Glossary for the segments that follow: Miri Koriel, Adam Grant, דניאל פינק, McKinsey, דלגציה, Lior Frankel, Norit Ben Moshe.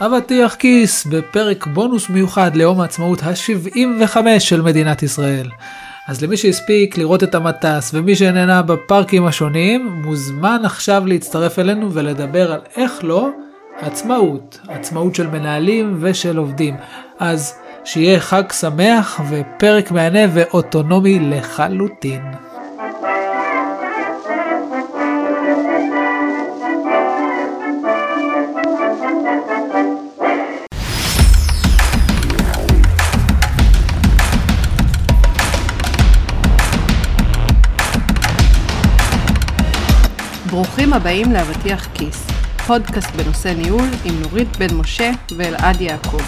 אבטיח כיס בפרק בונוס מיוחד ליום העצמאות ה-75 של מדינת ישראל. אז למי שהספיק לראות את המטס ומי שנהנה בפארקים השונים, מוזמן עכשיו להצטרף אלינו ולדבר על איך לא עצמאות. עצמאות של מנהלים ושל עובדים. אז שיהיה חג שמח ופרק מענה ואוטונומי לחלוטין. ברוכים הבאים לאבטיח כיס, פודקאסט בנושא ניהול עם נורית בן משה ואלעד יעקב.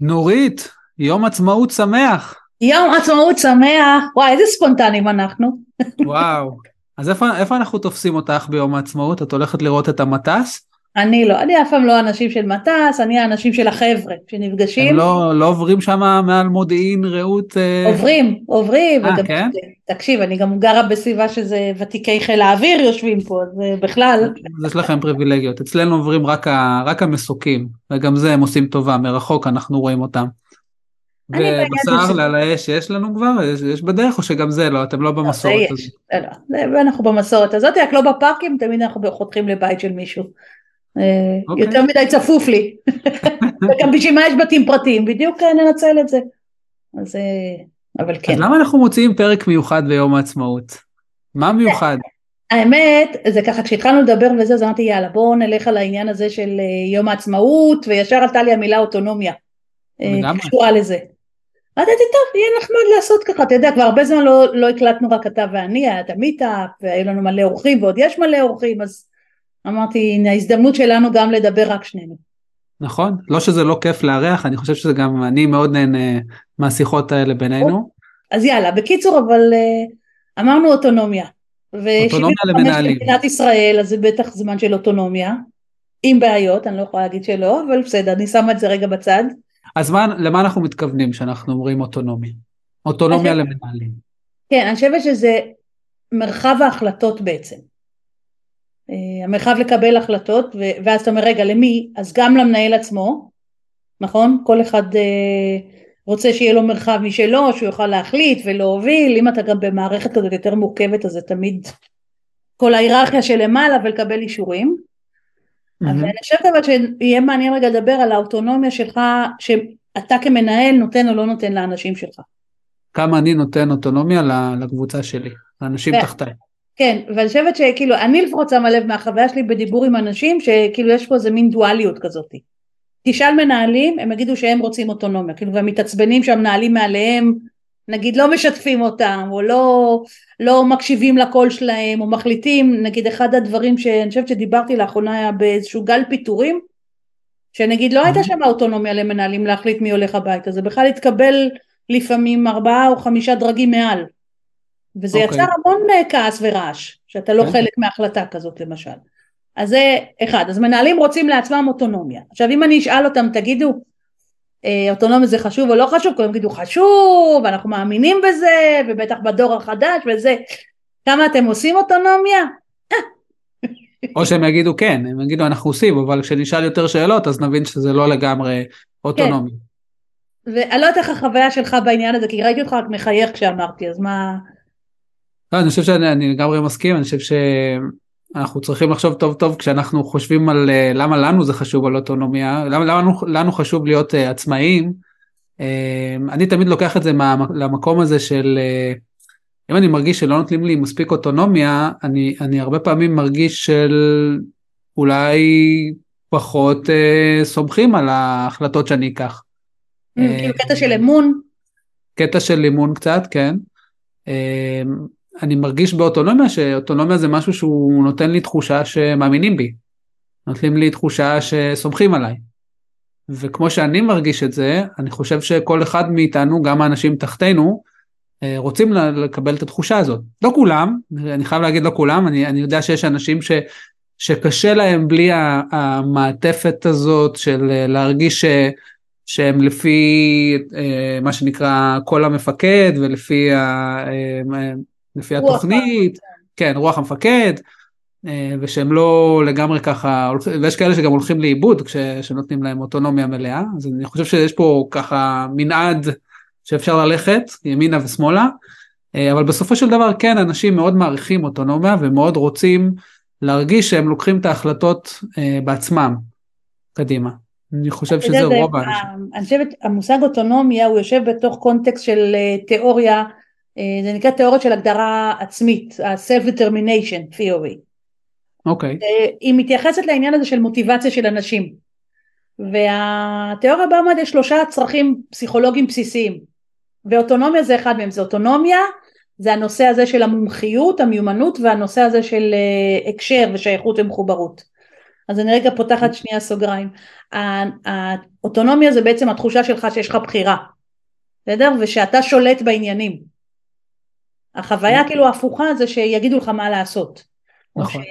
נורית, יום עצמאות שמח. יום עצמאות שמח. וואי, איזה ספונטנים אנחנו. וואו. אז איפה אנחנו תופסים אותך ביום העצמאות? את הולכת לראות את המטס? אני לא, אני אף פעם לא אנשים של מטס, אני האנשים של החבר'ה שנפגשים. הם לא עוברים שם מעל מודיעין, רעות? עוברים. כן? תקשיב, אני גם גרה בסביבה שזה ותיקי חיל האוויר יושבים פה, זה בכלל. אז יש לכם פריבילגיות, אצלנו עוברים רק המסוקים, וגם זה הם עושים טובה, מרחוק אנחנו רואים אותם. ובשר ללאש יש לנו כבר, יש בדרך או שגם זה לא, אתם לא במסורת הזאת? לא, אנחנו במסורת הזאת, רק לא בפארקים, תמיד אנחנו חותכים לבית של מישהו. יותר מדי צפוף לי, וגם בשביל מה יש בתים פרטיים, בדיוק ננצל את זה, אז למה אנחנו מוציאים פרק מיוחד ביום העצמאות? מה מיוחד? האמת, זה ככה, כשהתחלנו לדבר וזה, אז אמרתי יאללה, בואו נלך על העניין הזה של יום העצמאות, וישר עלתה לי המילה אוטונומיה, קשורה לזה, ואתה טוב, יהיה נחמד לעשות ככה, אתה יודע, כבר הרבה זמן לא הקלטנו רק אתה ואני, היה את המיטאפ, והיו לנו מלא אורחים, ועוד יש מלא אורחים, אז אמרתי, הנה ההזדמנות שלנו גם לדבר רק שנינו. נכון, לא שזה לא כיף לארח, אני חושב שזה גם, אני מאוד נהנה מהשיחות האלה בינינו. אז יאללה, בקיצור, אבל אמרנו אוטונומיה. אוטונומיה למנהלים. במדינת ישראל, אז זה בטח זמן של אוטונומיה, עם בעיות, אני לא יכולה להגיד שלא, אבל בסדר, אני שמה את זה רגע בצד. אז למה אנחנו מתכוונים שאנחנו אומרים אוטונומיה? אוטונומיה למנהלים. כן, אני חושבת שזה מרחב ההחלטות בעצם. המרחב לקבל החלטות, ואז אתה אומר, רגע, למי? אז גם למנהל עצמו, נכון? כל אחד רוצה שיהיה לו מרחב משלו, שהוא יוכל להחליט ולהוביל, אם אתה גם במערכת כזאת יותר מורכבת, אז זה תמיד כל ההיררכיה שלמעלה, ולקבל אישורים, אבל אני חושבת אבל שיהיה מעניין רגע לדבר על האוטונומיה שלך, שאתה כמנהל נותן או לא נותן לאנשים שלך. כמה אני נותן אוטונומיה לקבוצה שלי, לאנשים תחתיי. כן, ואני חושבת שכאילו, אני לפחות שמה לב מהחוויה שלי בדיבור עם אנשים, שכאילו יש פה איזה מין דואליות כזאת. תשאל מנהלים, הם יגידו שהם רוצים אוטונומיה, כאילו, והם מתעצבנים שהמנהלים מעליהם, נגיד לא משתפים אותם, או לא מקשיבים לקול שלהם, או מחליטים, נגיד אחד הדברים שאני חושבת שדיברתי לאחרונה, היה באיזשהו גל פיטורים, שנגיד לא הייתה שם אוטונומיה למנהלים להחליט מי הולך הביתה, זה בכלל התקבל לפעמים 4 או 5 דרגים מעל. וזה יצר המון כעס ורעש, שאתה לא חלק מההחלטה כזאת למשל. אז זה אחד, אז מנהלים רוצים לעצמם אוטונומיה. עכשיו אם אני אשאל אותם, תגידו, אוטונומיה זה חשוב או לא חשוב? כולם יגידו חשוב, אנחנו מאמינים בזה, ובטח בדור החדש וזה. כמה אתם עושים אוטונומיה? או שהם יגידו כן, הם יגידו אנחנו עושים, אבל כשנשאל יותר שאלות, אז נבין שזה לא לגמרי אוטונומיה. ואני לא יודעת איך החוויה שלך בעניין הזה, כי ראיתי אותך רק מחייך כשאמרתי, אז מה... לא, אני חושב שאני לגמרי מסכים, אני חושב שאנחנו צריכים לחשוב טוב טוב כשאנחנו חושבים על למה לנו זה חשוב על אוטונומיה, למה לנו חשוב להיות עצמאיים. אני תמיד לוקח את זה למקום הזה של, אם אני מרגיש שלא נותנים לי מספיק אוטונומיה, אני הרבה פעמים מרגיש של אולי פחות סומכים על ההחלטות שאני אקח. כאילו קטע של אמון. קטע של אמון קצת, כן. אני מרגיש באוטונומיה, שאוטונומיה זה משהו שהוא נותן לי תחושה שמאמינים בי, נותנים לי תחושה שסומכים עליי, וכמו שאני מרגיש את זה, אני חושב שכל אחד מאיתנו, גם האנשים תחתנו, רוצים לקבל את התחושה הזאת, לא כולם, אני חייב להגיד לא כולם, אני יודע שיש אנשים שקשה להם בלי המעטפת הזאת, של להרגיש שהם לפי מה שנקרא כל המפקד, ולפי לפי התוכנית, כן, רוח המפקד, ושהם לא לגמרי ככה, ויש כאלה שגם הולכים לאיבוד כשנותנים להם אוטונומיה מלאה, אז אני חושב שיש פה ככה מנעד שאפשר ללכת, ימינה ושמאלה, אבל בסופו של דבר כן, אנשים מאוד מעריכים אוטונומיה ומאוד רוצים להרגיש שהם לוקחים את ההחלטות בעצמם קדימה. אני חושב שזה רוב האנשים. אני חושבת, המושג אוטונומיה הוא יושב בתוך קונטקסט של תיאוריה, זה נקרא תיאוריות של הגדרה עצמית, ה-self-determination theory. אוקיי. היא מתייחסת לעניין הזה של מוטיבציה של אנשים. והתיאוריה בעמד יש שלושה צרכים פסיכולוגיים בסיסיים. ואוטונומיה זה אחד מהם, זה אוטונומיה, זה הנושא הזה של המומחיות, המיומנות, והנושא הזה של הקשר ושייכות ומחוברות. אז אני רגע פותחת שנייה סוגריים. האוטונומיה זה בעצם התחושה שלך שיש לך בחירה. בסדר? ושאתה שולט בעניינים. החוויה כאילו הפוכה זה שיגידו לך מה לעשות. נכון.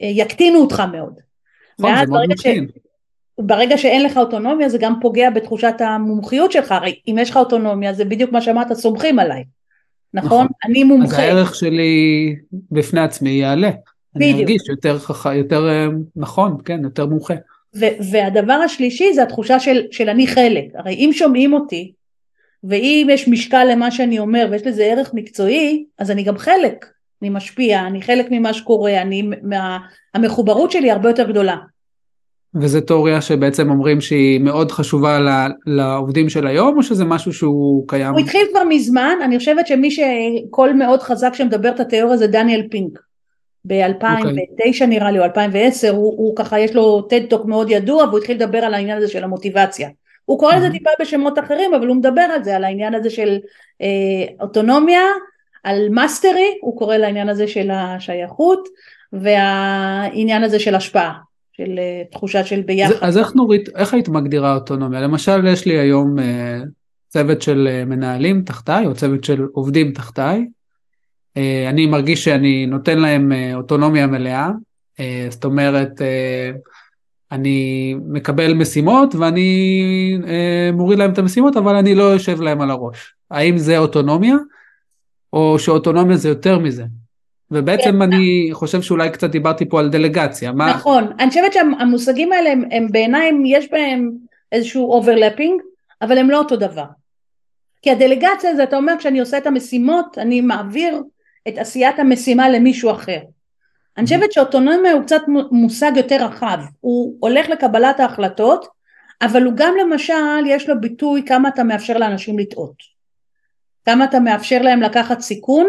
יקטינו אותך מאוד. נכון, זה מאוד מקטין. ברגע שאין לך אוטונומיה זה גם פוגע בתחושת המומחיות שלך. הרי אם יש לך אוטונומיה זה בדיוק מה שאמרת, סומכים עליי. נכון? אני מומחה. אז הערך שלי בפני עצמי יעלה. אני מרגיש יותר נכון, כן, יותר מומחה. והדבר השלישי זה התחושה של אני חלק. הרי אם שומעים אותי, ואם יש משקל למה שאני אומר, ויש לזה ערך מקצועי, אז אני גם חלק. אני משפיע, אני חלק ממה שקורה, המחוברות שלי הרבה יותר גדולה. וזו תיאוריה שבעצם אומרים שהיא מאוד חשובה לעובדים של היום, או שזה משהו שהוא קיים? הוא התחיל כבר מזמן, אני חושבת שמי שקול מאוד חזק שמדבר את התיאוריה זה דניאל פינק. ב-2009 נראה לי, או 2010, הוא ככה, יש לו טד-טוק מאוד ידוע, והוא התחיל לדבר על העניין הזה של המוטיבציה. הוא קורא לזה טיפה בשמות אחרים, אבל הוא מדבר על זה, על העניין הזה של אוטונומיה, על מאסטרי, הוא קורא לעניין הזה של השייכות, והעניין הזה של השפעה, של תחושה של ביחד. אז איך היית מגדירה אוטונומיה? למשל, יש לי היום צוות של מנהלים תחתיי, או צוות של עובדים תחתיי, אני מרגיש שאני נותן להם אוטונומיה מלאה, זאת אומרת, אני מקבל משימות, ואני מוריד להם את המשימות, אבל אני לא יושב להם על הראש. האם זה אוטונומיה, או שאוטונומיה זה יותר מזה? ובעצם אני חושב שאולי קצת דיברתי פה על דלגציה. נכון, אני חושבת שהמושגים האלה, הם בעיניים, יש בהם איזשהו אוברלפינג, אבל הם לא אותו דבר. כי הדלגציה זה, אתה אומר, כשאני עושה את המשימות, אני מעביר את עשיית המשימה למישהו אחר. אני חושבת שאוטונומיה הוא קצת מושג יותר רחב, הוא הולך לקבלת ההחלטות, אבל הוא גם למשל יש לו ביטוי כמה אתה מאפשר לאנשים לטעות, כמה אתה מאפשר להם לקחת סיכון,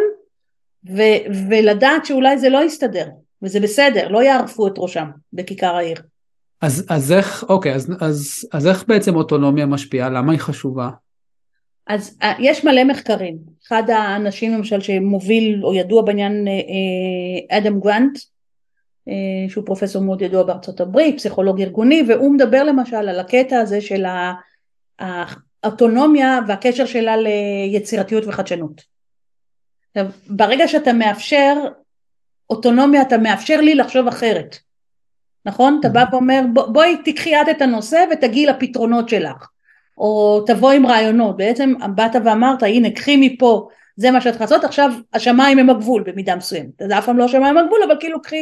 ולדעת שאולי זה לא יסתדר, וזה בסדר, לא יערפו את ראשם בכיכר העיר. אז איך, אוקיי, אז איך בעצם אוטונומיה משפיעה, למה היא חשובה? אז יש מלא מחקרים, אחד האנשים למשל שמוביל או ידוע בעניין אדם גרנט, שהוא פרופסור מאוד ידוע בארצות הברית, פסיכולוג ארגוני, והוא מדבר למשל על הקטע הזה של האוטונומיה והקשר שלה ליצירתיות וחדשנות. ברגע שאתה מאפשר אוטונומיה, אתה מאפשר לי לחשוב אחרת, נכון? אתה בא ואומר בואי תקחי עד את הנושא ותגיעי לפתרונות שלך. או תבוא עם רעיונות, בעצם באת ואמרת, הנה, קחי מפה, זה מה שאת חצות, עכשיו השמיים הם הגבול במידה מסוים, זה אף פעם לא השמיים הגבול, אבל כאילו קחי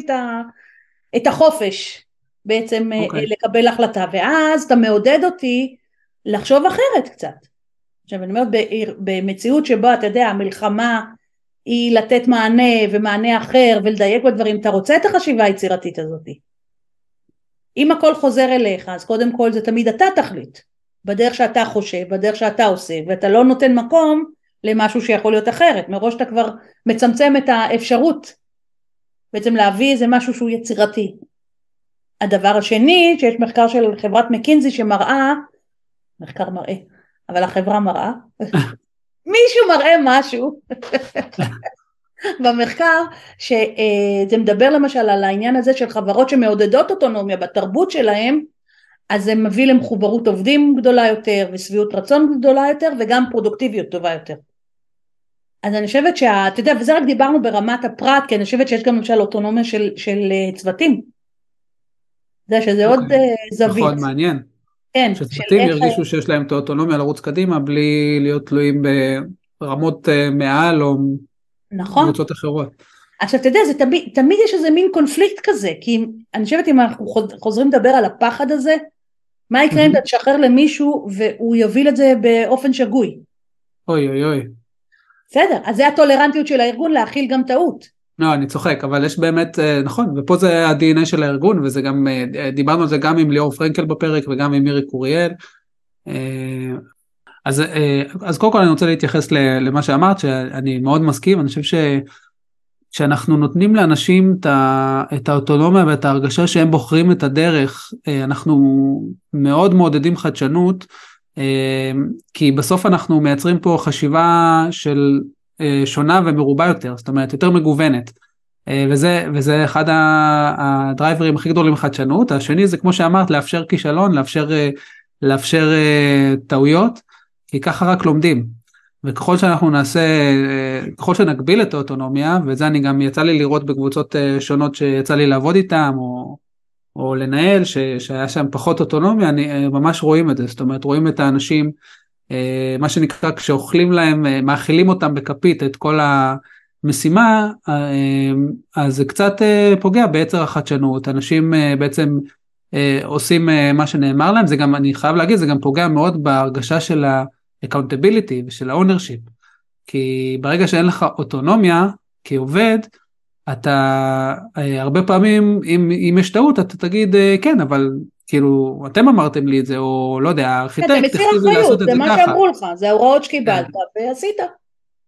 את החופש, בעצם לקבל החלטה, ואז אתה מעודד אותי לחשוב אחרת קצת. עכשיו אני אומרת, במציאות שבה, אתה יודע, המלחמה היא לתת מענה ומענה אחר, ולדייק בדברים, אתה רוצה את החשיבה היצירתית הזאת. אם הכל חוזר אליך, אז קודם כל זה תמיד אתה תחליט, בדרך שאתה חושב, בדרך שאתה עושה, ואתה לא נותן מקום למשהו שיכול להיות אחרת, מראש אתה כבר מצמצם את האפשרות, בעצם להביא איזה משהו שהוא יצירתי. הדבר השני, שיש מחקר של חברת מקינזי שמראה, מחקר מראה, אבל החברה מראה, מישהו מראה משהו, במחקר, שזה מדבר למשל על העניין הזה של חברות שמעודדות אוטונומיה בתרבות שלהם, אז זה מביא למחוברות עובדים גדולה יותר, ושביעות רצון גדולה יותר, וגם פרודוקטיביות טובה יותר. אז אני חושבת אתה יודע, וזה רק דיברנו ברמת הפרט, כי אני חושבת שיש גם למשל אוטונומיה של צוותים. זה שזה עוד זווית. נכון, מעניין. כן. שצוותים ירגישו שיש להם את האוטונומיה לרוץ קדימה, בלי להיות תלויים ברמות מעל או קבוצות אחרות. עכשיו אתה יודע, תמיד יש איזה מין קונפליקט כזה, כי אני חושבת אם אנחנו חוזרים לדבר על הפחד הזה, מה יקרה אם אתה תשחרר למישהו והוא יוביל את זה באופן שגוי? אוי אוי אוי. בסדר, אז זה הטולרנטיות של הארגון להכיל גם טעות. לא, אני צוחק, אבל יש באמת, נכון, ופה זה ה-DNA של הארגון, וזה גם, דיברנו על זה גם עם ליאור פרנקל בפרק וגם עם מירי קוריאל. אז קודם כל אני רוצה להתייחס למה שאמרת, שאני מאוד מסכים, אני חושב שאנחנו נותנים לאנשים את האוטונומיה ואת ההרגשה שהם בוחרים את הדרך, אנחנו מאוד מעודדים חדשנות, כי בסוף אנחנו מייצרים פה חשיבה של שונה ומרובה יותר, זאת אומרת יותר מגוונת, וזה אחד הדרייברים הכי גדולים חדשנות. השני זה כמו שאמרת, לאפשר כישלון, לאפשר טעויות, כי ככה רק לומדים. וככל שאנחנו נעשה, ככל שנגביל את האוטונומיה, וזה אני גם יצא לי לראות בקבוצות שונות שיצא לי לעבוד איתם, או לנהל, שהיה שם פחות אוטונומיה, אני ממש רואים את זה, זאת אומרת, רואים את האנשים, מה שנקרא, כשאוכלים להם, מאכילים אותם בכפית את כל המשימה, אז זה קצת פוגע בעצר החדשנות, אנשים בעצם עושים מה שנאמר להם, זה גם, אני חייב להגיד, זה גם פוגע מאוד בהרגשה של accountability ושל ה-ownership, כי ברגע שאין לך אוטונומיה כעובד, אתה הרבה פעמים, אם יש טעות, אתה תגיד כן, אבל כאילו, אתם אמרתם לי את זה, או לא יודע, הארכיטקט, אתה מסיר אחריות, זה מה שאמרו לך, זה ההוראות שקיבלת, ועשית.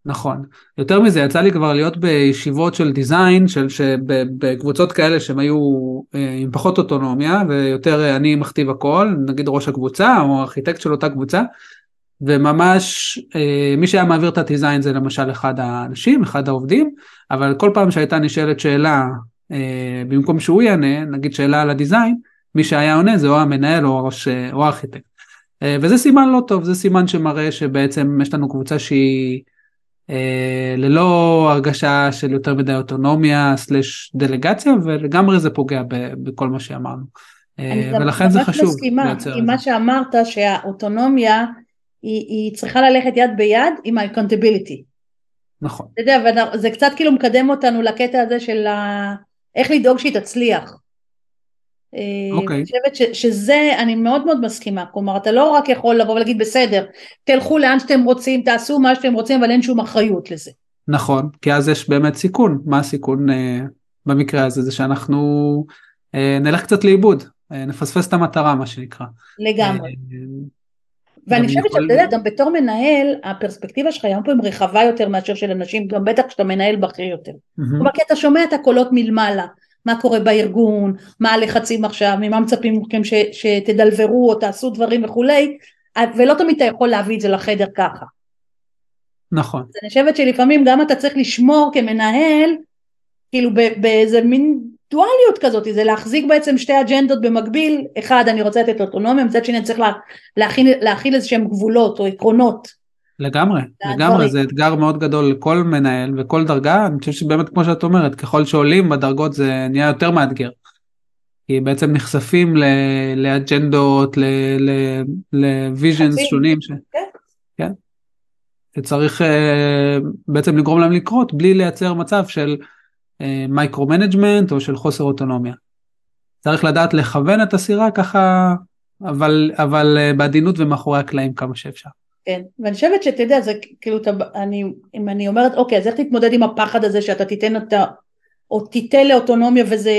נכון, יותר מזה, יצא לי כבר להיות בישיבות של דיזיין, בקבוצות כאלה שהם היו עם פחות אוטונומיה, ויותר אני מכתיב הכל, נגיד ראש הקבוצה, או הארכיטקט של אותה קבוצה, וממש מי שהיה מעביר את הדיזיין זה למשל אחד האנשים, אחד העובדים, אבל כל פעם שהייתה נשאלת שאלה, במקום שהוא יענה, נגיד שאלה על הדיזיין, מי שהיה עונה זה או המנהל או הארכיטקט. וזה סימן לא טוב, זה סימן שמראה שבעצם יש לנו קבוצה שהיא ללא הרגשה של יותר מדי אוטונומיה, סלש דלגציה, ולגמרי זה פוגע בכל מה שאמרנו. ולכן זה חשוב. אני מסכימה עם מה שאמרת שהאוטונומיה, היא צריכה ללכת יד ביד עם ה-accountability. נכון. אתה יודע, וזה קצת כאילו מקדם אותנו לקטע הזה של איך לדאוג שהיא תצליח. אוקיי. אני חושבת שזה, אני מאוד מאוד מסכימה, כלומר, אתה לא רק יכול לבוא ולהגיד בסדר, תלכו לאן שאתם רוצים, תעשו מה שאתם רוצים, אבל אין שום אחריות לזה. נכון, כי אז יש באמת סיכון. מה הסיכון במקרה הזה? זה שאנחנו נלך קצת לאיבוד, נפספס את המטרה, מה שנקרא. לגמרי. ואני חושבת שאתה יודע, גם בתור מנהל, הפרספקטיבה שלך היום פה היא רחבה יותר מאשר של אנשים, גם בטח כשאתה מנהל בכיר יותר. כלומר, כי אתה שומע את הקולות מלמעלה, מה קורה בארגון, מה הלחצים עכשיו, ממה מצפים מכם שתדלברו או תעשו דברים וכולי, ולא תמיד אתה יכול להביא את זה לחדר ככה. נכון. אז אני חושבת שלפעמים גם אתה צריך לשמור כמנהל, כאילו באיזה מין דואליות כזאת, זה להחזיק בעצם שתי אג'נדות במקביל, אחד אני רוצה לתת אוטונומיה, מצד שני אני צריך להכיל איזה שהם גבולות או עקרונות. לגמרי, לגמרי, זה אתגר מאוד גדול לכל מנהל וכל דרגה, אני חושב שבאמת כמו שאת אומרת, ככל שעולים בדרגות זה נהיה יותר מאתגר, כי בעצם נחשפים לאג'נדות, לוויז'נס שונים, כן, שצריך בעצם לגרום להם לקרות, בלי לייצר מצב של מייקרו-מנג'מנט או של חוסר אוטונומיה. צריך לדעת לכוון את הסירה ככה, אבל בעדינות ומאחורי הקלעים כמה שאפשר. כן, ואני חושבת שאתה יודע, זה כאילו, אם אני אומרת, אוקיי, אז איך תתמודד עם הפחד הזה שאתה תיתן אותה, או תיתן לאוטונומיה וזה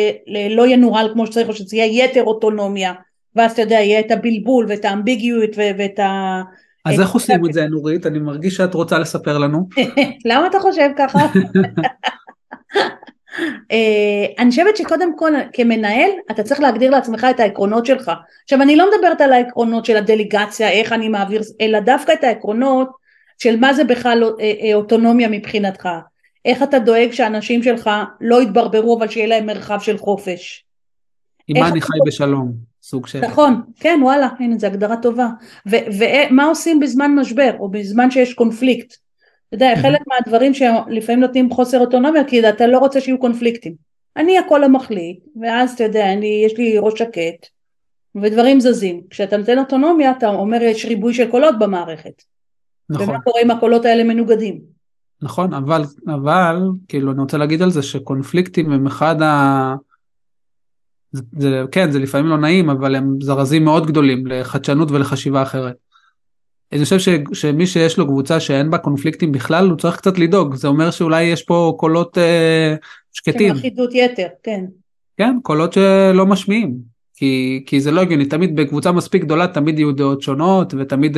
לא ינורל כמו שצריך, או שזה יהיה יתר אוטונומיה, ואז אתה יודע, יהיה את הבלבול ואת האמביגיות ואת ה... אז איך עושים את זה, נורית? אני מרגיש שאת רוצה לספר לנו. למה אתה חושב ככה? אני חושבת שקודם כל כמנהל אתה צריך להגדיר לעצמך את העקרונות שלך. עכשיו אני לא מדברת על העקרונות של הדליגציה, איך אני מעביר, אלא דווקא את העקרונות של מה זה בכלל אוטונומיה מבחינתך, איך אתה דואג שאנשים שלך לא יתברברו אבל שיהיה להם מרחב של חופש, עם מה אני חי בשלום, סוג של נכון, כן, וואלה, הנה זה הגדרה טובה. ומה עושים בזמן משבר או בזמן שיש קונפליקט. אתה יודע, חלק מהדברים שלפעמים נותנים חוסר אוטונומיה, כי אתה לא רוצה שיהיו קונפליקטים. אני הכל המחליט, ואז אתה יודע, יש לי ראש שקט, ודברים זזים. כשאתה נותן אוטונומיה, אתה אומר, יש ריבוי של קולות במערכת. נכון. ומה קורה אם הקולות האלה מנוגדים? נכון, אבל, כאילו, אני רוצה להגיד על זה שקונפליקטים הם אחד כן, זה לפעמים לא נעים, אבל הם זרזים מאוד גדולים לחדשנות ולחשיבה אחרת. אני חושב שמי שיש לו קבוצה שאין בה קונפליקטים בכלל, הוא צריך קצת לדאוג. זה אומר שאולי יש פה קולות שקטים. של אחידות יתר, כן. כן, קולות שלא משמיעים. כי זה לא הגיוני. תמיד בקבוצה מספיק גדולה, תמיד יהיו דעות שונות, ותמיד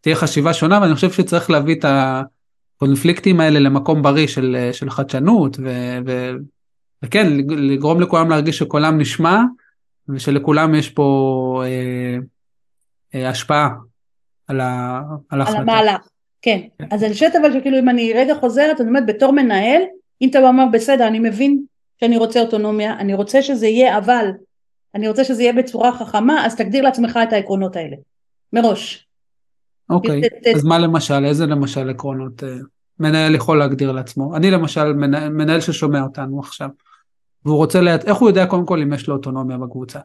תהיה חשיבה שונה, ואני חושב שצריך להביא את הקונפליקטים האלה למקום בריא של חדשנות, וכן, לגרום לכולם להרגיש שכולם נשמע, ושלכולם יש פה השפעה. על המהלך, כן. אז אני חושבת אבל שכאילו אם אני רגע חוזרת, אני אומרת בתור מנהל, אם אתה אומר בסדר, אני מבין שאני רוצה אוטונומיה, אני רוצה שזה יהיה אבל, אני רוצה שזה יהיה בצורה חכמה, אז תגדיר לעצמך את העקרונות האלה, מראש. אוקיי, אז מה למשל, איזה למשל עקרונות מנהל יכול להגדיר לעצמו? אני למשל מנהל ששומע אותנו עכשיו, והוא רוצה, איך הוא יודע קודם כל אם יש לו אוטונומיה בקבוצה?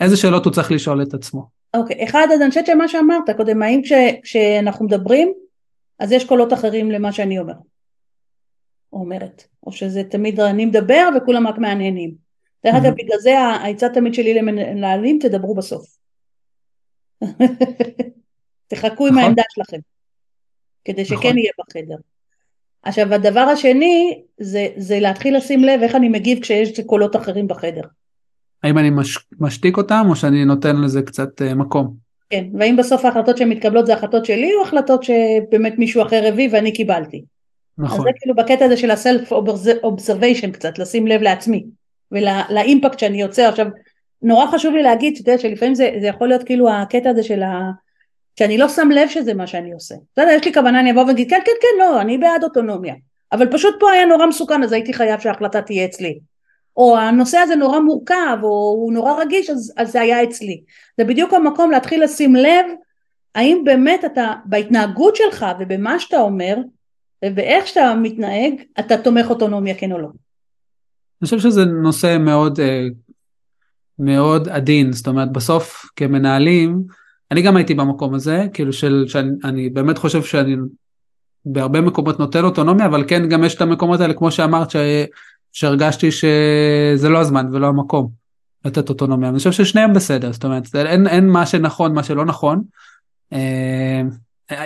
איזה שאלות הוא צריך לשאול את עצמו? אוקיי, אחד, אז אני חושבת שמה שאמרת קודם, האם כשאנחנו מדברים, אז יש קולות אחרים למה שאני אומרת, או שזה תמיד אני מדבר וכולם רק מעניינים. דרך אגב, בגלל זה העצה תמיד שלי למנהלים, תדברו בסוף. תחכו עם העמדה שלכם, כדי שכן יהיה בחדר. עכשיו, הדבר השני, זה להתחיל לשים לב איך אני מגיב כשיש קולות אחרים בחדר. האם אני משתיק אותם, או שאני נותן לזה קצת מקום? כן, והאם בסוף ההחלטות שמתקבלות זה החלטות שלי, או החלטות שבאמת מישהו אחר הביא ואני קיבלתי? נכון. אז זה כאילו בקטע הזה של ה-self-observation קצת, לשים לב לעצמי, ולאימפקט שאני יוצא. עכשיו, נורא חשוב לי להגיד, שתדע, שלפעמים זה יכול להיות כאילו הקטע הזה של שאני לא שם לב שזה מה שאני עושה. אתה יודע, יש לי כוונה, אני אבוא ונגיד, כן, כן, כן, לא, אני בעד אוטונומיה. אבל פשוט פה היה נורא מסוכן, אז הייתי חייב שההחלטה תהיה אצלי. או הנושא הזה נורא מורכב, או הוא נורא רגיש, אז זה היה אצלי. זה בדיוק המקום להתחיל לשים לב, האם באמת אתה, בהתנהגות שלך, ובמה שאתה אומר, ובאיך שאתה מתנהג, אתה תומך אוטונומיה, כן או לא? אני חושב שזה נושא מאוד, מאוד עדין, זאת אומרת, בסוף כמנהלים, אני גם הייתי במקום הזה, כאילו שאני באמת חושב שאני, בהרבה מקומות נותן אוטונומיה, אבל כן גם יש את המקומות האלה, כמו שאמרת, שהרגשתי שזה לא הזמן ולא המקום לתת אוטונומיה. אני חושב ששניהם בסדר, זאת אומרת, אין מה שנכון, מה שלא נכון.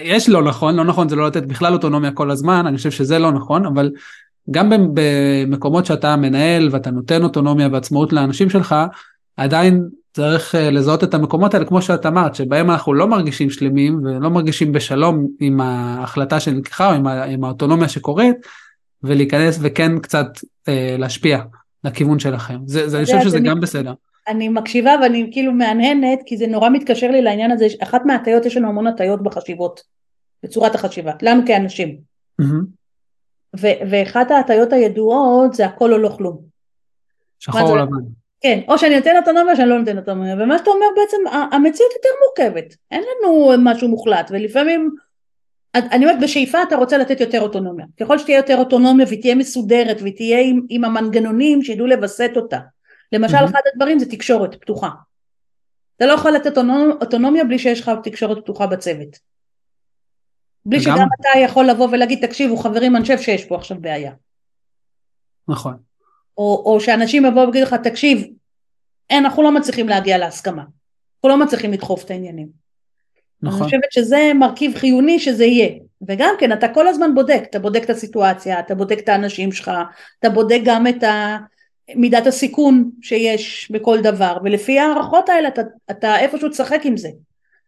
יש לא נכון, לא נכון זה לא לתת בכלל אוטונומיה כל הזמן, אני חושב שזה לא נכון, אבל גם במקומות שאתה מנהל ואתה נותן אוטונומיה ועצמאות לאנשים שלך, עדיין צריך לזהות את המקומות האלה, כמו שאת אמרת, שבהם אנחנו לא מרגישים שלמים ולא מרגישים בשלום עם ההחלטה שנלקחה או עם האוטונומיה שקורית, ולהיכנס וכן קצת להשפיע לכיוון שלכם. אני חושב שזה גם בסדר. אני מקשיבה ואני כאילו מענהנת, כי זה נורא מתקשר לי לעניין הזה, אחת מהטיות, יש לנו המון הטיות בחשיבות, בצורת החשיבה, לנו כאנשים. ואחת ההטיות הידועות, זה הכל או לא כלום. שחור או לבן. כן, או שאני נותן אוטונומיה, או שאני לא נותן אוטונומיה, ומה שאתה אומר בעצם, המציאות יותר מורכבת, אין לנו משהו מוחלט, ולפעמים אני אומרת, בשאיפה אתה רוצה לתת יותר אוטונומיה. ככל שתהיה יותר אוטונומיה ותהיה מסודרת, ותהיה עם המנגנונים שידעו לבסט אותה. למשל, אחד הדברים זה תקשורת פתוחה. אתה לא יכול לתת אוטונומיה בלי שיש לך תקשורת פתוחה בצוות. בלי שגם אתה יכול לבוא ולהגיד, תקשיבו חברים, אני חושב שיש פה עכשיו בעיה. נכון. או שאנשים יבואו ויגידו לך, תקשיב, אנחנו לא מצליחים להגיע להסכמה. אנחנו לא מצליחים לדחוף את העניינים. אני חושבת שזה מרכיב חיוני שזה יהיה, וגם כן אתה כל הזמן בודק, אתה בודק את הסיטואציה, אתה בודק את האנשים שלך, אתה בודק גם את מידת הסיכון שיש בכל דבר, ולפי הערכות האלה אתה איפשהו תשחק עם זה,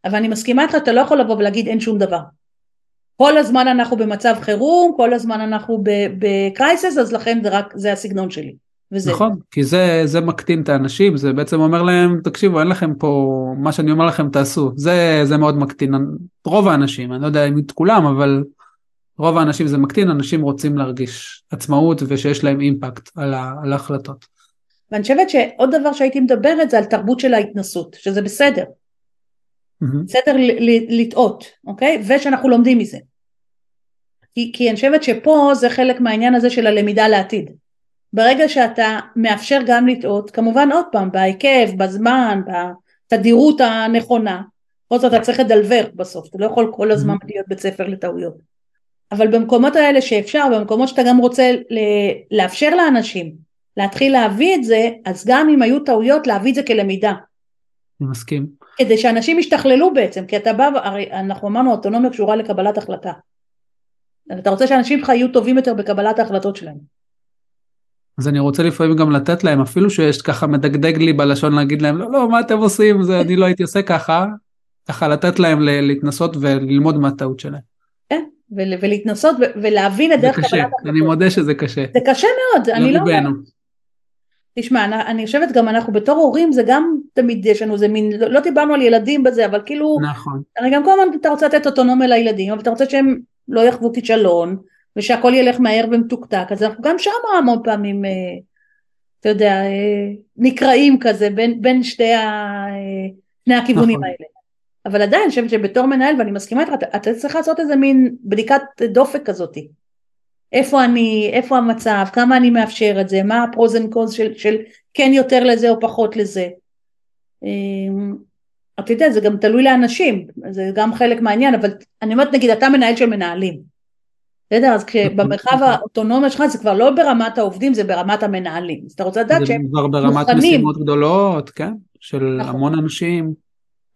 אבל אני מסכימה איתך, אתה לא יכול לבוא ולהגיד אין שום דבר, כל הזמן אנחנו במצב חירום, כל הזמן אנחנו בקרייסס, אז לכן זה הסגנון שלי. נכון, כי זה מקטין את האנשים, זה בעצם אומר להם, תקשיבו, אין לכם פה, מה שאני אומר לכם תעשו, זה מאוד מקטין, רוב האנשים, אני לא יודע אם את כולם, אבל רוב האנשים זה מקטין, אנשים רוצים להרגיש עצמאות, ושיש להם אימפקט על ההחלטות. ואני חושבת שעוד דבר שהייתי מדברת, זה על תרבות של ההתנסות, שזה בסדר, בסדר לטעות, אוקיי? ושאנחנו לומדים מזה. כי אני חושבת שפה זה חלק מהעניין הזה של הלמידה לעתיד. ברגע שאתה מאפשר גם לטעות, כמובן עוד פעם, בהיקף, בזמן, בתדירות הנכונה, עוד זאת, אתה צריך לדלבר בסוף, אתה לא יכול כל הזמן להיות בית ספר לטעויות. אבל במקומות האלה שאפשר, במקומות שאתה גם רוצה לאפשר לאנשים, להתחיל להביא את זה, אז גם אם היו טעויות, להביא את זה כלמידה. אני מסכים. כדי שאנשים ישתכללו בעצם, כי אתה בא, הרי אנחנו אמרנו, אוטונומיה קשורה לקבלת החלטה. אתה רוצה שאנשים יהיו טובים יותר בקבלת ההחלטות שלהם. אז אני רוצה לפעמים גם לתת להם, אפילו שיש ככה מדגדג לי בלשון להגיד להם, לא, מה אתם עושים? זה, אני לא הייתי עושה ככה, ככה לתת להם להתנסות וללמוד מהטעות שלהם. כן, ולהתנסות ולהבין את דרך קבלת החלטות. אני מודה שזה קשה. זה קשה מאוד, אני לא... תשמע, אני חושבת גם אנחנו בתור הורים, זה גם תמיד יש לנו, זה מין, לא דיברנו על ילדים בזה, אבל כאילו... נכון. אני גם כל הזמן אתה רוצה לתת אוטונומיה לילדים, אבל אתה רוצה שהם לא יחוו כישלון, ושהכל ילך מהר ומתוקתק, אז אנחנו גם שם המון פעמים, אתה יודע, נקראים כזה, בין שני הכיוונים האלה. אבל עדיין, אני חושבת שבתור מנהל, ואני מסכימה איתך, אתה צריך לעשות איזה מין בדיקת דופק כזאת. איפה אני, איפה המצב, כמה אני מאפשר את זה, מה הפרוזנקוז של כן יותר לזה או פחות לזה. אתה יודע, זה גם תלוי לאנשים, זה גם חלק מעניין, אבל אני אומרת, נגיד, אתה מנהל של מנהלים. בסדר, אז במרחב האוטונומיה שלך זה כבר לא ברמת העובדים, זה ברמת המנהלים. אז אתה רוצה לדעת שהם מוכנים. זה כבר ברמת משימות גדולות, כן? של המון אנשים.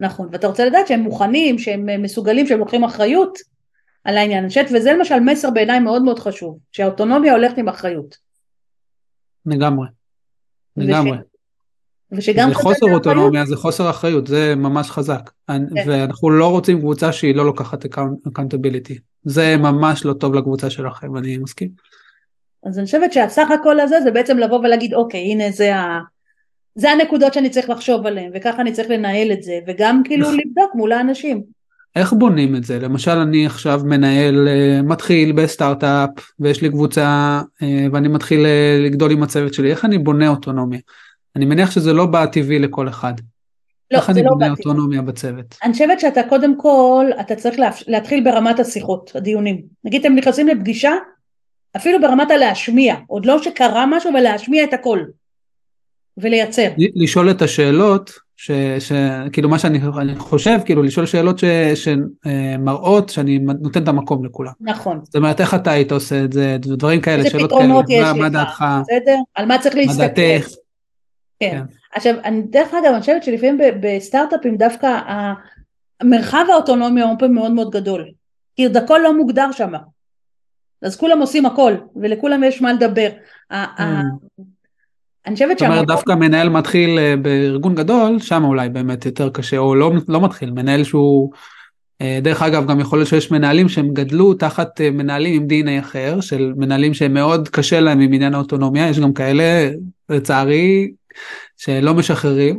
נכון, ואתה רוצה לדעת שהם מוכנים, שהם מסוגלים, שהם לוקחים אחריות על העניין. וזה למשל מסר בעיניי מאוד מאוד חשוב, שהאוטונומיה הולכת עם אחריות. לגמרי. לגמרי. זה חוסר אוטונומיה, זה חוסר אחריות, זה ממש חזק. ואנחנו לא רוצים קבוצה שהיא לא לוקחת accountability. זה ממש לא טוב לקבוצה שלכם, אני מסכים. אז אני חושבת שהסך הכל הזה, זה בעצם לבוא ולהגיד, אוקיי, הנה זה הנקודות שאני צריך לחשוב עליהן, וככה אני צריך לנהל את זה, וגם כאילו לבדוק מול האנשים. איך בונים את זה? למשל, אני עכשיו מנהל, מתחיל בסטארט-אפ, ויש לי קבוצה, ואני מתחיל לגדול עם הצוות שלי. איך אני בונה אוטונומיה? אני מניח שזה לא בא טבעי לכל אחד. לא, איך אני לא בונה אוטונומיה בצוות? אני חושבת שאתה קודם כל, אתה צריך להתחיל ברמת השיחות, הדיונים. נגיד, אתם נכנסים לפגישה, אפילו ברמת הלהשמיע, עוד לא שקרה משהו, אבל להשמיע את הכל, ולייצר. לשאול את השאלות, כאילו מה שאני חושב, כאילו לשאול שאלות שמראות, שאני נותן את המקום לכולם. נכון. זאת אומרת, איך אתה היית עושה את זה, דברים כאלה, שאלות כאלה, מה דעתך? בסדר, על מה צריך להסתכל? כן. עכשיו, דרך אגב, אני חושבת שלפעמים בסטארט-אפים דווקא המרחב האוטונומי הוא מאוד מאוד גדול, כי הכל לא מוגדר שם, אז כולם עושים הכל, ולכולם יש מה לדבר. אני חושבת שם... זאת אומרת, דווקא מנהל מתחיל בארגון גדול, שם אולי באמת יותר קשה, או לא מתחיל, מנהל שהוא... דרך אגב, גם יכול להיות שיש מנהלים שהם גדלו תחת מנהלים עם DNA אחר, של מנהלים שהם מאוד קשה להם עם עניין האוטונומיה, יש גם כאלה, לצערי... שלא משחררים,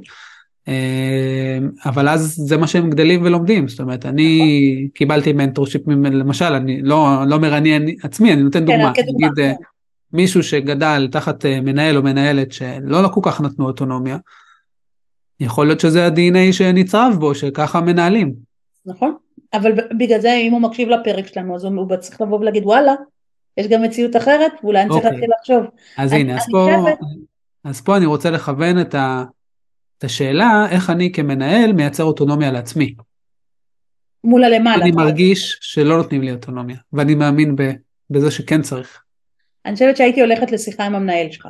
אבל אז זה מה שהם גדלים ולומדים, זאת אומרת, אני קיבלתי מנטורשיפ, למשל, אני לא אומר אני עצמי, אני נותן דוגמה, נגיד מישהו שגדל תחת מנהל או מנהלת, שלא כל כך נתנו אוטונומיה, יכול להיות שזה ה-DNA שנצרב בו, שככה מנהלים. נכון, אבל בגלל זה, אם הוא מקשיב לפרק שלנו, אז הוא צריך לבוא ולהגיד, וואלה, יש גם מציאות אחרת, ואולי אני צריך להתחיל לחשוב. אז הנה, אז פה... אז פה אני רוצה לכוון את השאלה, איך אני כמנהל מייצר אוטונומיה לעצמי. מול הלמעלה. אני מרגיש שלא נותנים לי אוטונומיה, ואני מאמין בזה שכן צריך. אני חושבת שהייתי הולכת לשיחה עם המנהל שלך.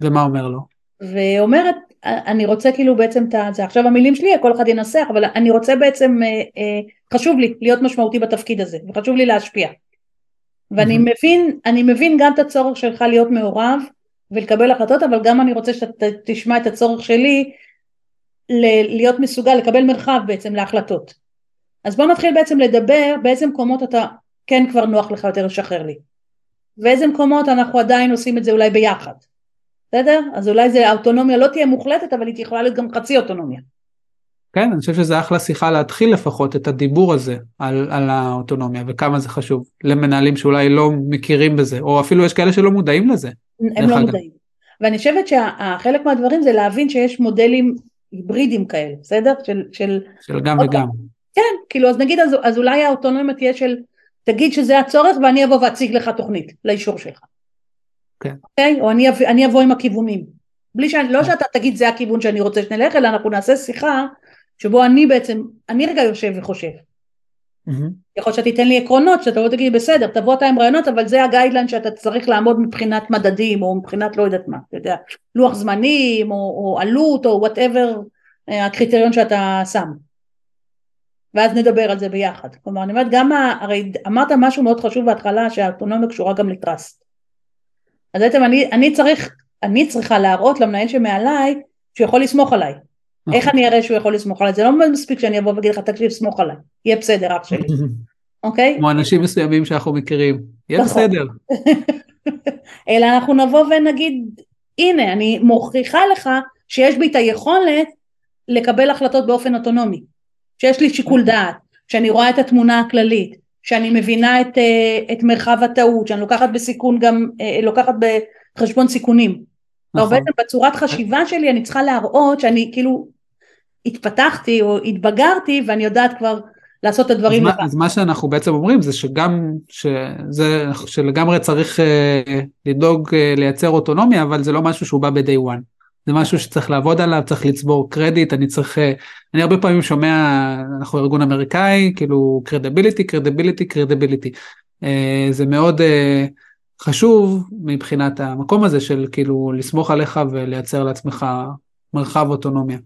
ומה אומר לו? ואומרת, אני רוצה כאילו בעצם, עכשיו המילים שלי, כל אחד ינסח, אבל אני רוצה בעצם, חשוב לי להיות משמעותי בתפקיד הזה, וחשוב לי להשפיע. ואני מבין גם את הצורך שלך להיות מעורב, ולקבל החלטות, אבל גם אני רוצה שאתה תשמע את הצורך שלי, להיות מסוגל, לקבל מרחב בעצם להחלטות. אז בואו נתחיל בעצם לדבר, באיזה מקומות אתה כן כבר נוח לך יותר לשחרר לי. ואיזה מקומות אנחנו עדיין עושים את זה אולי ביחד. בסדר? אז אולי זה האוטונומיה לא תהיה מוחלטת, אבל היא יכולה להיות גם חצי אוטונומיה. כן, אני חושב שזה אחלה שיחה להתחיל לפחות את הדיבור הזה על האוטונומיה, וכמה זה חשוב למנהלים שאולי לא מכירים בזה, או אפילו יש כאלה שלא מודעים לזה. הם לא מודעים. ואני חושבת שהחלק מהדברים זה להבין שיש מודלים היברידים כאלה, בסדר? של גם וגם. כן, כאילו, אז נגיד, אז אולי האוטונומיה תהיה של, תגיד שזה הצורך, ואני אבוא ואציג לך תוכנית, לאישור שלך. כן. אוקיי? או אני אבוא עם הכיוונים. בלי לא שאתה תגיד, זה הכיוון שאני רוצה שנלך, אלא אנחנו נעשה שיחה שבו אני בעצם, אני רגע יושב וחושב, יכול להיות שתיתן לי עקרונות, שאתה לא תגיד בסדר, תבוא אותה עם רעיונות, אבל זה הגיידליין שאתה צריך לעמוד מבחינת מדדים, או מבחינת לא יודעת מה, אתה יודע, לוח זמנים, או עלות, או whatever הקריטריון שאתה שם. ואז נדבר על זה ביחד. כלומר, אני אומרת, גם, הרי אמרת משהו מאוד חשוב בהתחלה, שהאוטונומיה קשורה גם לטרסט. אז בעצם אני צריכה להראות למנהל שמעליי, שיכול לסמוך עליי. איך אני אראה שהוא יכול לסמוך עליי? זה לא מספיק שאני אבוא וגיד לך, תקשיב, סמוך עליי. יהיה בסדר, אח שלי. אוקיי? כמו אנשים מסוימים שאנחנו מכירים. יהיה בסדר. אלא אנחנו נבוא ונגיד, הנה, אני מוכיחה לך שיש בי את היכולת לקבל החלטות באופן אוטונומי. שיש לי שיקול דעת, שאני רואה את התמונה הכללית, שאני מבינה את מרחב הטעות, שאני לוקחת בסיכון גם, לוקחת בחשבון סיכונים. בעצם בצורת חשיבה שלי אני צריכה להראות שאני כאילו התפתחתי או התבגרתי ואני יודעת כבר לעשות את הדברים. אז מה שאנחנו בעצם אומרים זה שגם, שלגמרי צריך לדאוג לייצר אוטונומיה, אבל זה לא משהו שהוא בא ב-day one. זה משהו שצריך לעבוד עליו, צריך לצבור קרדיט, אני הרבה פעמים שומע, אנחנו ארגון אמריקאי, כאילו credibility, זה מאוד חשוב מבחינת המקום הזה של כאילו לסמוך עליך ולייצר לעצמך מרחב אוטונומיה.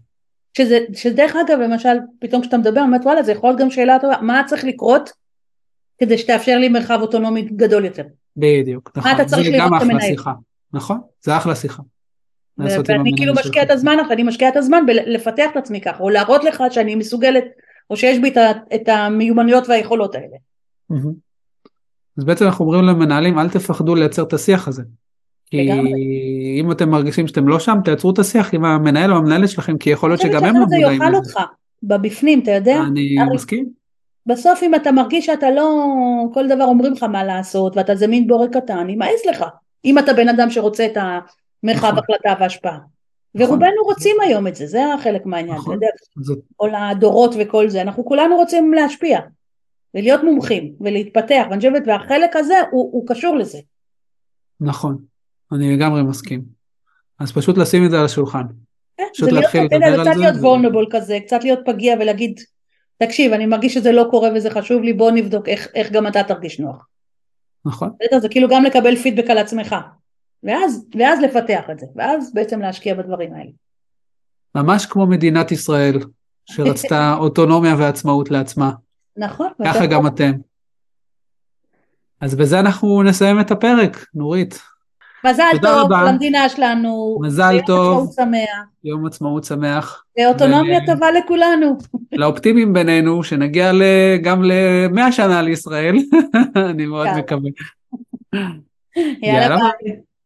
שדרך אגב, למשל, פתאום כשאתה מדבר, אומרת, וואלה, זה יכול להיות גם שאלה טובה, מה צריך לקרות כדי שתאפשר לי מרחב אוטונומי גדול יותר? בדיוק, נכון. מה אתה צריך לראות את המנהל? נכון, זה אחלה שיחה. ואני כאילו משקיע את הזמן, אני משקיע את הזמן בלפתח את עצמי כך, או להראות לך שאני מסוגלת, או שיש בי את המיומנויות והיכולות האלה. אז בעצם אנחנו אומרים למנהלים, אל תפחדו לייצר את השיח הזה. כי אם אתם מרגישים שאתם לא שם, תייצרו את השיח עם המנהל או המנהלת שלכם, כי יכול להיות שגם הם לא מודעים. זה יאכל אותך, בבפנים, אתה יודע? אני מסכים. בסוף אם אתה מרגיש שאתה לא, כל דבר אומרים לך מה לעשות, ואתה זמין בורק קטן, אני מאס לך. אם אתה בן אדם שרוצה את מרחב החלטה והשפעה. ורובנו רוצים היום את זה, זה חלק מהעניין, אתה יודע, או לדורות וכל זה, אנחנו כולנו רוצים להשפיע, ולהיות מומחים, ולהתפתח, והחלק הזה הוא קשור לזה. נכון, אני לגמרי מסכים. אז פשוט לשים את זה על השולחן. פשוט להתחיל לדבר על זה. קצת להיות וולנרבל כזה, קצת להיות פגיע ולהגיד, תקשיב, אני מרגיש שזה לא קורה וזה חשוב לי, בוא נבדוק איך גם אתה תרגיש נוח. נכון. זה כאילו גם לקבל פידבק על עצמך. ואז לפתח את זה, ואז בעצם להשקיע בדברים האלה. ממש כמו מדינת ישראל, שרצתה אוטונומיה ועצמאות לעצמה. נכון. ככה גם אתם. אז בזה אנחנו נסיים את הפרק, נורית. מזל טוב למדינה שלנו. מזל טוב. יום עצמאות שמח. ואוטונומיה טובה לכולנו. לאופטימים בינינו, שנגיע גם ל100 שנה לישראל, אני מאוד מקווה. יאללה ביי.